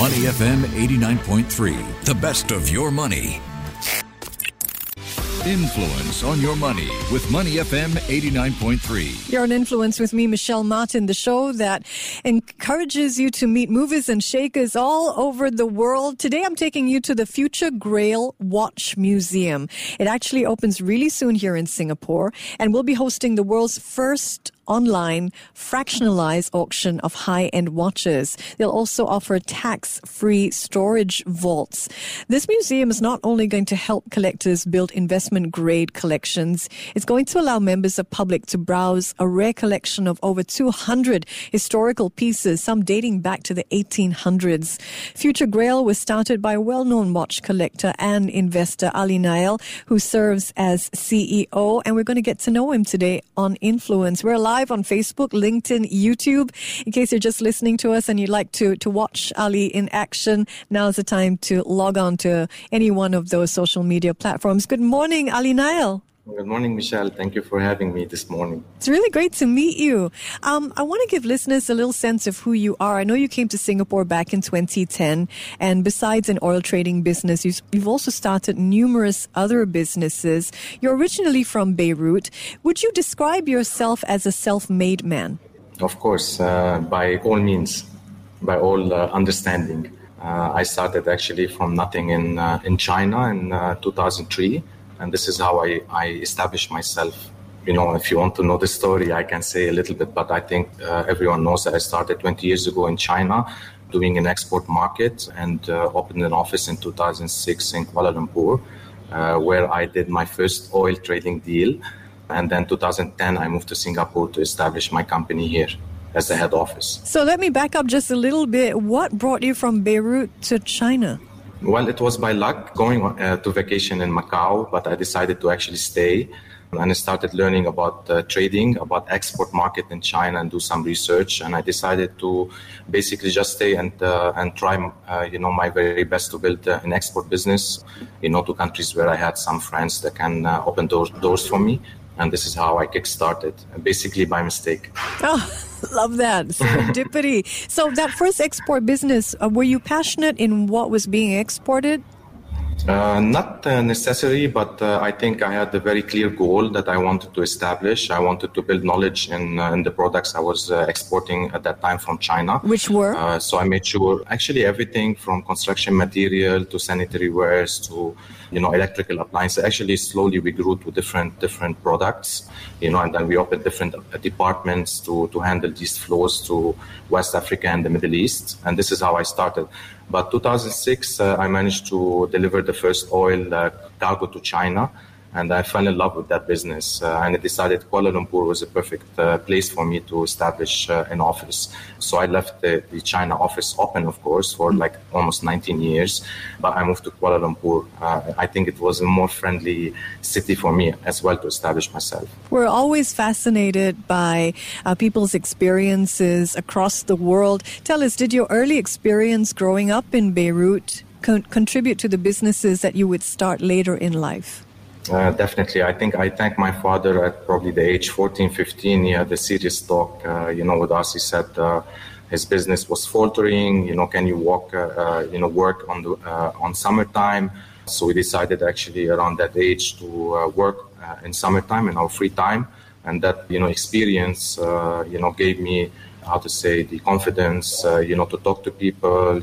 Money FM 89.3, the best of your money. Influence on your money with Money FM 89.3. You're on Influence with me, Michelle Martin, the show that encourages you to meet movers and shakers all over the world. Today, I'm taking you to the Future Grail Watch Museum. It actually opens really soon here in Singapore, and we'll be hosting the world's first online fractionalized auction of high-end watches. They'll also offer tax-free storage vaults. This museum is not only going to help collectors build investment-grade collections, it's going to allow members of public to browse a rare collection of over 200 historical pieces, some dating back to the 1800s. Future Grail was started by well-known watch collector and investor Ali Nael, who serves as CEO, and we're going to get to know him today on Influence. We're live on Facebook, LinkedIn, YouTube. In case you're just listening to us and you'd like to watch Ali in action, now's the time to log on to any one of those social media platforms. Good morning, Ali Nael. Good morning, Michelle. Thank you for having me this morning. It's really great to meet you. I want to give listeners a little sense of who you are. I know you came to Singapore back in 2010, and besides an oil trading business, you've also started numerous other businesses. You're originally from Beirut. Would you describe yourself as a self-made man? Of course, by all means, by all understanding. I started actually from nothing in China in 2003. And this is how I established myself. You know, if you want to know the story, I can say a little bit, but I think everyone knows that I started 20 years ago in China doing an export market and opened an office in 2006 in Kuala Lumpur, where I did my first oil trading deal. And then 2010, I moved to Singapore to establish my company here as the head office. So let me back up just a little bit. What brought you from Beirut to China? Well, it was by luck going to vacation in Macau, but I decided to actually stay and I started learning about trading, about export market in China and do some research. And I decided to basically just stay and try, my very best to build an export business, to countries where I had some friends that can open doors for me. And this is how I kick-started, basically by mistake. Oh, love that. Serendipity. So that first export business, were you passionate in what was being exported? Not necessarily, but I think I had a very clear goal that I wanted to establish. I wanted to build knowledge in the products I was exporting at that time from China. Which were? So I made sure, actually, everything from construction material to sanitary wares to electrical appliances. Actually, slowly we grew to different products, and then we opened different departments to handle these flows to West Africa and the Middle East. And this is how I started. But 2006, I managed to deliver the first oil cargo to China. And I fell in love with that business. And I decided Kuala Lumpur was a perfect place for me to establish an office. So I left the China office open, of course, for like almost 19 years. But I moved to Kuala Lumpur. I think it was a more friendly city for me as well to establish myself. We're always fascinated by people's experiences across the world. Tell us, did your early experience growing up in Beirut contribute to the businesses that you would start later in life? Definitely. I think I thank my father at probably the age 14, 15. He had a serious talk, with us. He said his business was faltering. Can you work on summertime? So we decided actually around that age to work in summertime in our free time. And that, experience, gave me, how to say, the confidence, to talk to people,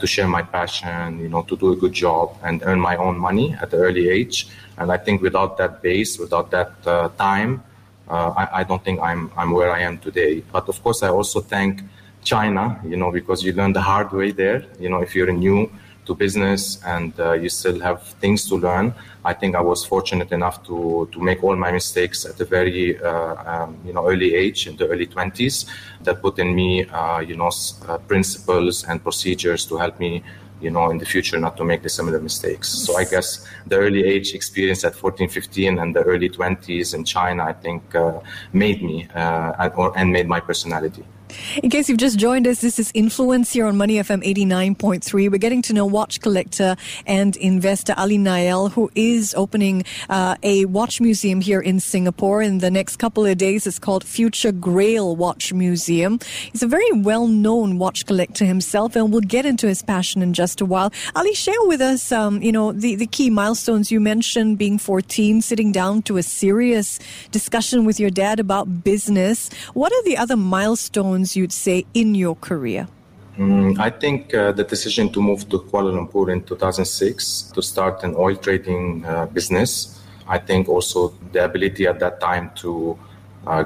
to share my passion, to do a good job and earn my own money at the early age. And I think without that base, without that time, I don't think I'm where I am today. But of course, I also thank China, because you learn the hard way there. If you're new to business and you still have things to learn, I think I was fortunate enough to make all my mistakes at a very early age, in the early 20s, that put in me principles and procedures to help me in the future not to make the similar mistakes. So I guess the early age experience at 14, 15 and the early 20s in China, I think made me and made my personality. In case you've just joined us, this is Influence here on Money FM 89.3. We're getting to know watch collector and investor Ali Nael, who is opening a watch museum here in Singapore in the next couple of days. It's called Future Grail Watch Museum. He's a very well-known watch collector himself, and we'll get into his passion in just a while. Ali, share with us, the key milestones you mentioned, being 14, sitting down to a serious discussion with your dad about business. What are the other milestones you'd say in your career? I think the decision to move to Kuala Lumpur in 2006 to start an oil trading business. I think also the ability at that time to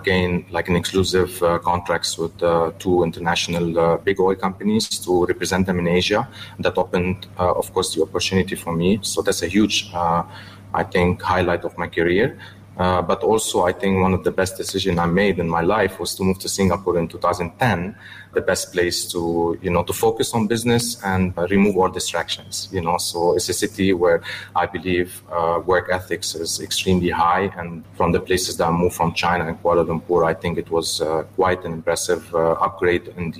gain like an exclusive contracts with two international big oil companies to represent them in Asia. That opened, of course, the opportunity for me. So that's a huge, I think, highlight of my career. But also, I think one of the best decisions I made in my life was to move to Singapore in 2010, the best place to, to focus on business and remove all distractions, So it's a city where I believe work ethics is extremely high. And from the places that I moved from China and Kuala Lumpur, I think it was quite an impressive upgrade in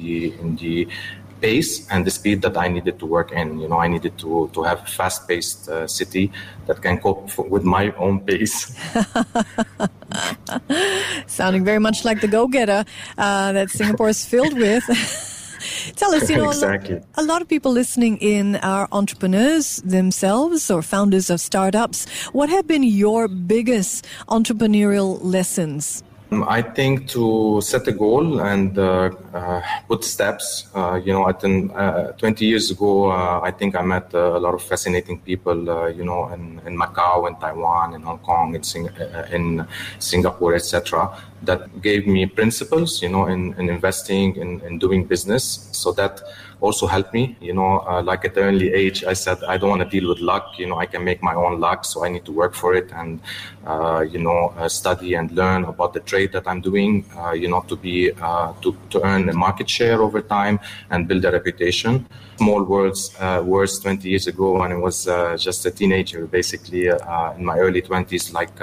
the pace and the speed that I needed to work in. I needed to have a fast-paced city that can cope with my own pace. Sounding very much like the go-getter that Singapore is filled with. Tell us, exactly. A lot of people listening in are entrepreneurs themselves or founders of startups. What have been your biggest entrepreneurial lessons? I think to set a goal and put steps, 20 years ago, I think I met a lot of fascinating people, in Macau and Taiwan and Hong Kong and in Singapore, etc. That gave me principles, in investing and in doing business. So that also helped me, like at the early age, I said, I don't want to deal with luck. I can make my own luck. So I need to work for it and, study and learn about the trade that I'm doing, to earn a market share over time and build a reputation. Small worlds, 20 years ago when I was just a teenager, basically in my early 20s, like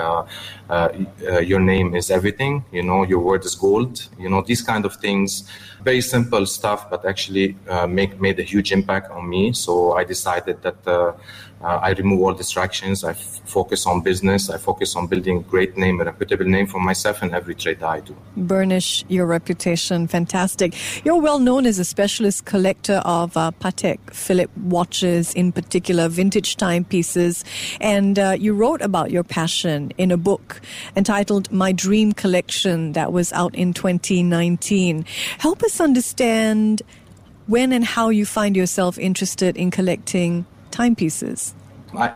your name is everything, your word is gold, these kind of things, very simple stuff, but actually made a huge impact on me. So I decided that I remove all distractions. I focus on business. I focus on building a great name, a reputable name for myself in every trade that I do. Burnish your reputation. Fantastic. You're well known as a specialist collector of Patek Philippe watches, in particular vintage timepieces. And you wrote about your passion in a book entitled My Dream Collection that was out in 2019. Help us understand when and how you find yourself interested in collecting timepieces.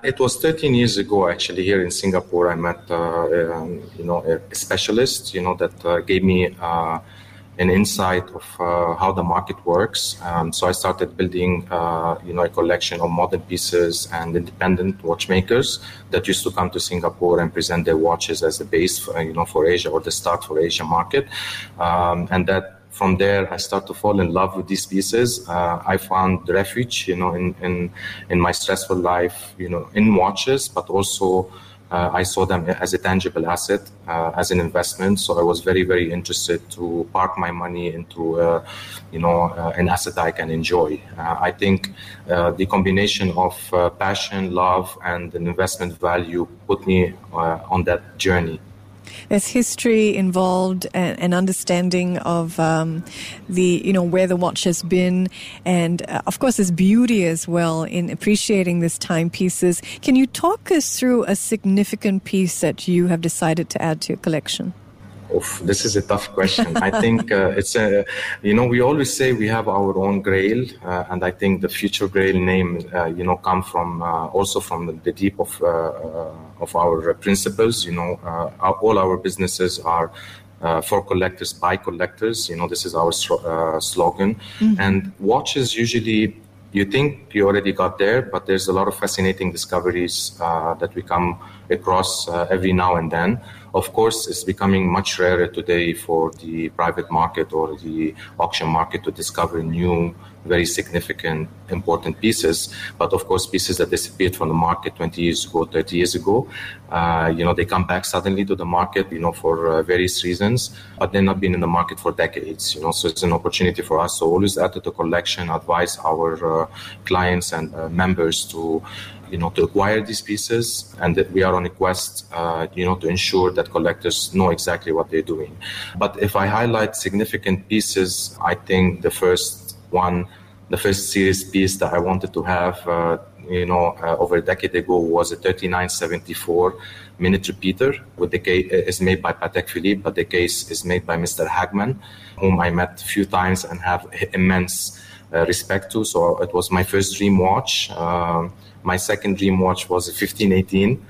It was 13 years ago, actually, here in Singapore. I met, a specialist, that gave me an insight of how the market works. So I started building, a collection of modern pieces and independent watchmakers that used to come to Singapore and present their watches as the base, for Asia or the start for Asia market, and that. From there, I start to fall in love with these pieces. I found refuge, in my stressful life, in watches, but also I saw them as a tangible asset, as an investment. So I was very, very interested to park my money into, an asset I can enjoy. I think the combination of passion, love, and an investment value put me on that journey. There's history involved and an understanding of where the watch has been, and of course there's beauty as well in appreciating these timepieces. Can you talk us through a significant piece that you have decided to add to your collection? Oof, this is a tough question. I think it's a, we always say we have our own grail, and I think the Future Grail name, come from also from the deep of our principles. All our businesses are for collectors by collectors. This is our slogan, and watches usually. You think you already got there, but there's a lot of fascinating discoveries that we come across every now and then. Of course, it's becoming much rarer today for the private market or the auction market to discover new, very significant, important pieces. But of course, pieces that disappeared from the market 20 years ago, 30 years ago, they come back suddenly to the market, for various reasons, but they've not been in the market for decades, so it's an opportunity for us to always add to the collection, advise our clients and members to acquire these pieces, and that we are on a quest, to ensure that collectors know exactly what they're doing. But if I highlight significant pieces, I think the first series piece that I wanted to have, over a decade ago was a 3974 minute repeater. With the case is made by Patek Philippe, but the case is made by Mr. Hagman, whom I met a few times and have immense respect to. So it was my first dream watch. My second dream watch was a 1518,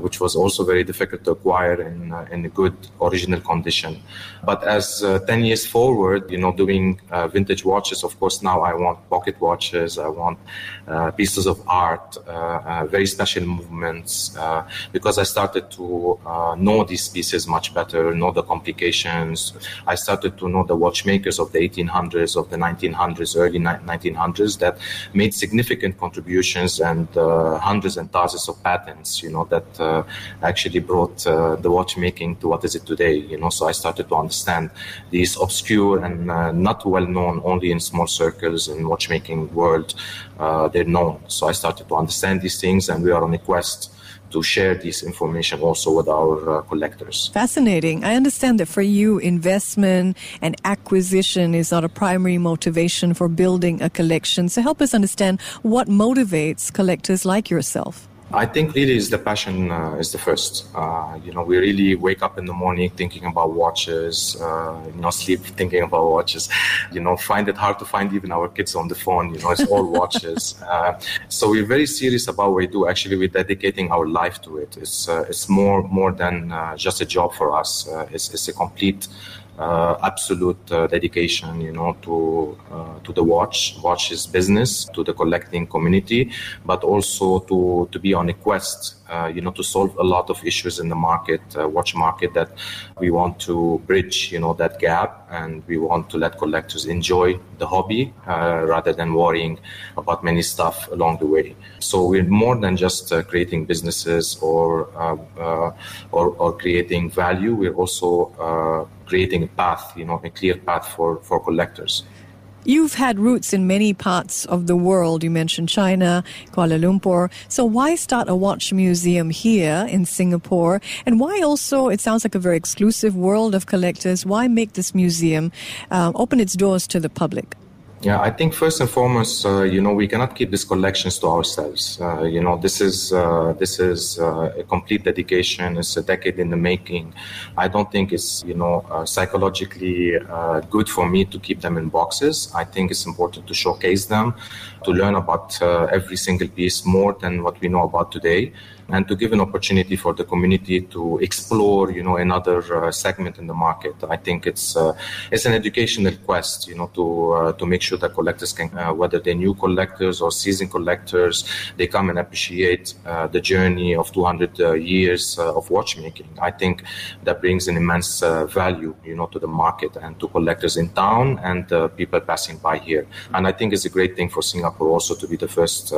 which was also very difficult to acquire in a good original condition. But as 10 years forward, doing vintage watches, of course, now I want pocket watches, I want pieces of art, very special movements, because I started to know these pieces much better, know the complications. I started to know the watchmakers of the 1800s, of the 1900s, early 1900s that made significant contributions and hundreds and thousands of patents, that actually brought the watchmaking to what is it today, So I started to understand these obscure and not well known, only in small circles in watchmaking world, they're known. So I started to understand these things, and we are on a quest to share this information also with our collectors. Fascinating. I understand that for you, investment and acquisition is not a primary motivation for building a collection. So help us understand what motivates collectors like yourself. I think really is the passion is the first. We really wake up in the morning thinking about watches, sleep thinking about watches, find it hard to find even our kids on the phone, it's all watches. So we're very serious about what we do. Actually, we're dedicating our life to it. It's more than just a job for us. It's a complete absolute dedication, to the watch is business, to the collecting community, but also to be on a quest, to solve a lot of issues in the market, watch market, that we want to bridge, that gap, and we want to let collectors enjoy the hobby rather than worrying about many stuff along the way. So we're more than just creating businesses or creating value. We're also creating a path, a clear path for collectors. You've had roots in many parts of the world. You mentioned China, Kuala Lumpur. So why start a watch museum here in Singapore? And why also, it sounds like a very exclusive world of collectors, why make this museum open its doors to the public? Yeah, I think first and foremost, we cannot keep these collections to ourselves. This is a complete dedication. It's a decade in the making. I don't think it's, psychologically good for me to keep them in boxes. I think it's important to showcase them, to learn about every single piece more than what we know about today, and to give an opportunity for the community to explore, another segment in the market. I think it's an educational quest, to make sure that collectors can, whether they're new collectors or seasoned collectors, they come and appreciate the journey of 200 years of watchmaking. I think that brings an immense value, to the market and to collectors in town and people passing by here. And I think it's a great thing for Singapore also to be the first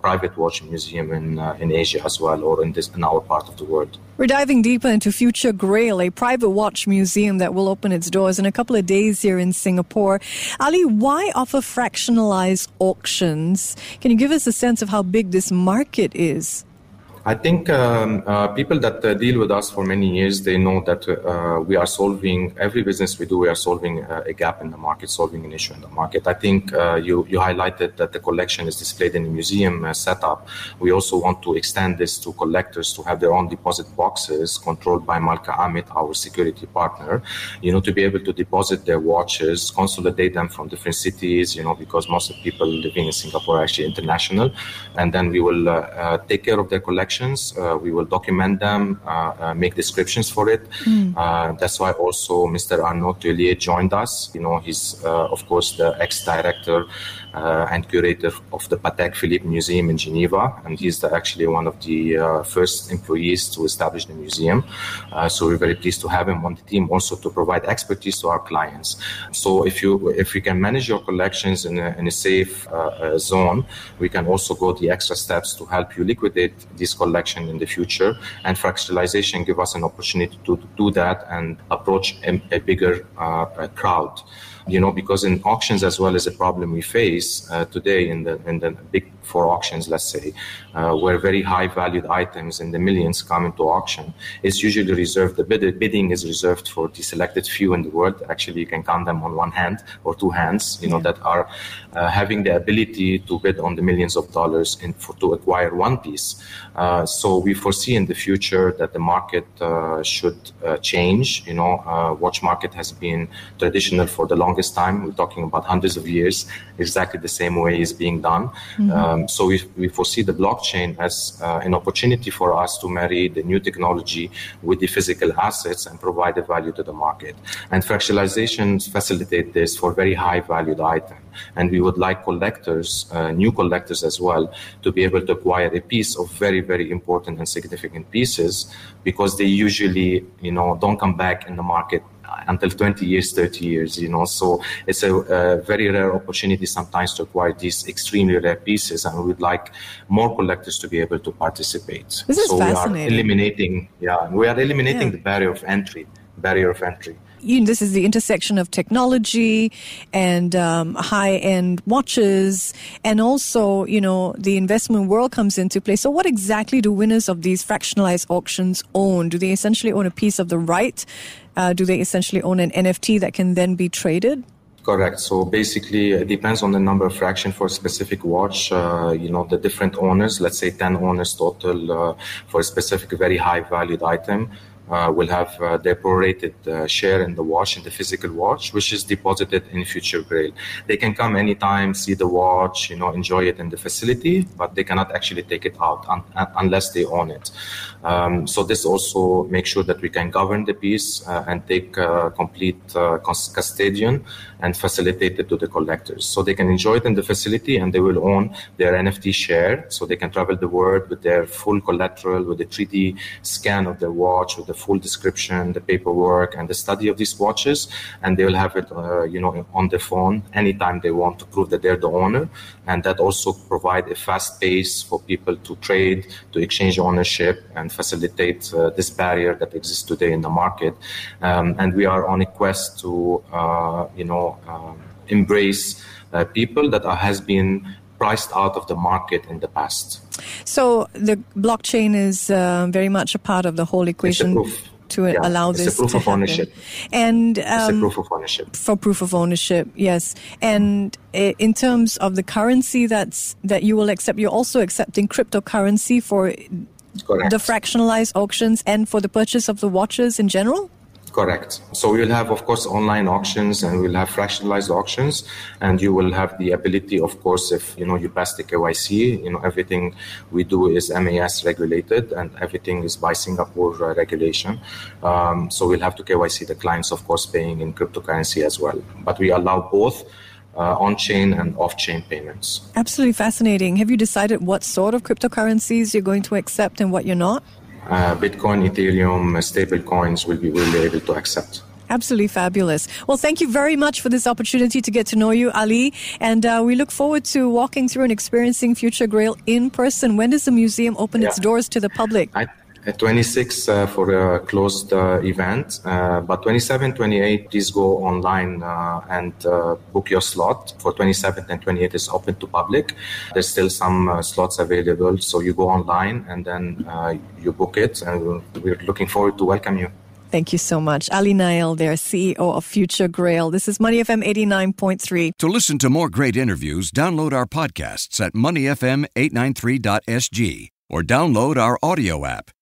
private watch museum in Asia as well, or in our part of the world. We're diving deeper into Future Grail, a private watch museum that will open its doors in a couple of days here in Singapore. Ali, why offer fractionalized auctions? Can you give us a sense of how big this market is? I think people that deal with us for many years, they know that we are solving, every business we do, we are solving a gap in the market, solving an issue in the market. I think you highlighted that the collection is displayed in a museum setup. We also want to extend this to collectors to have their own deposit boxes controlled by Malka Amit, our security partner, to be able to deposit their watches, consolidate them from different cities, because most of the people living in Singapore are actually international. And then we will take care of their collection collections. We will document them, make descriptions for it. That's why also Mr. Arnaud Delia joined us. You know, he's, of course, the ex-director and curator of the Patek Philippe Museum in Geneva, and he's actually one of the first employees to establish the museum. So we're very pleased to have him on the team, also to provide expertise to our clients. So if you can manage your collections in a safe zone, we can also go the extra steps to help you liquidate this collection in the future. And fractionalization give us an opportunity to do that and approach a bigger crowd. You know, because in auctions as well is a problem we face today in the big four auctions, let's say, where very high valued items in the millions come into auction. It's usually reserved, the bidding is reserved for the selected few in the world. Actually, you can count them on one hand or two hands, you know, that are having the ability to bid on the millions of dollars to acquire one piece. So we foresee in the future that the market should change. You know, watch market has been traditional for the longest time. We're talking about hundreds of years. Exactly the same way is being done. So we foresee the blockchain as an opportunity for us to marry the new technology with the physical assets and provide the value to the market. And fractionalization facilitate this for very high valued item. And we would like collectors, new collectors as well, to be able to acquire a piece of very, very important and significant pieces, because they usually, you know, don't come back in the market until 20 years, 30 years, you know. So it's a very rare opportunity sometimes to acquire these extremely rare pieces, and we would like more collectors to be able to participate. This is so fascinating. We are eliminating the barrier of entry. This is the intersection of technology and high-end watches, and also, you know, the investment world comes into play. So what exactly do winners of these fractionalized auctions own? Do they essentially own a piece of the right? Do they essentially own an NFT that can then be traded? Correct. So basically, it depends on the number of fraction for a specific watch. You know, the different owners, let's say 10 owners total for a specific very high-valued item, will have their prorated share in the watch, in the physical watch, which is deposited in Future Grail. They can come anytime, see the watch, you know, enjoy it in the facility, but they cannot actually take it out unless they own it. So this also makes sure that we can govern the piece and take complete custodian and facilitate it to the collectors. So they can enjoy it in the facility and they will own their NFT share, so they can travel the world with their full collateral, with the 3D scan of their watch, with the full description, the paperwork, and the study of these watches, and they will have it, you know, on their phone anytime they want to prove that they're the owner, and that also provide a fast pace for people to trade, to exchange ownership, and facilitate this barrier that exists today in the market. And we are on a quest to, embrace people that has been priced out of the market in the past. So the blockchain is very much a part of the whole equation to allow this to happen. It's a proof of ownership. And it's a proof of ownership. For proof of ownership, yes. And in terms of the currency that you will accept, you're also accepting cryptocurrency for Correct. The fractionalized auctions and for the purchase of the watches in general? Correct. So we will have, of course, online auctions, and we'll have fractionalized auctions, and you will have the ability, of course, if, you know, you pass the KYC, you know, everything we do is MAS regulated and everything is by Singapore regulation. So we'll have to KYC the clients, of course, paying in cryptocurrency as well. But we allow both on-chain and off-chain payments. Absolutely fascinating. Have you decided what sort of cryptocurrencies you're going to accept and what you're not? Bitcoin, Ethereum, stable coins will be able to accept. Absolutely fabulous. Well, thank you very much for this opportunity to get to know you, Ali. And we look forward to walking through and experiencing Future Grail in person. When does the museum open its doors to the public? At 26 for a closed event, but 27, 28, please go online and book your slot. For 27th and 28th is open to public. There's still some slots available, so you go online and then you book it, and we're looking forward to welcome you. Thank you so much. Ali Nael there, CEO of Future Grail. This is Money FM 89.3. To listen to more great interviews, download our podcasts at moneyfm893.sg or download our audio app.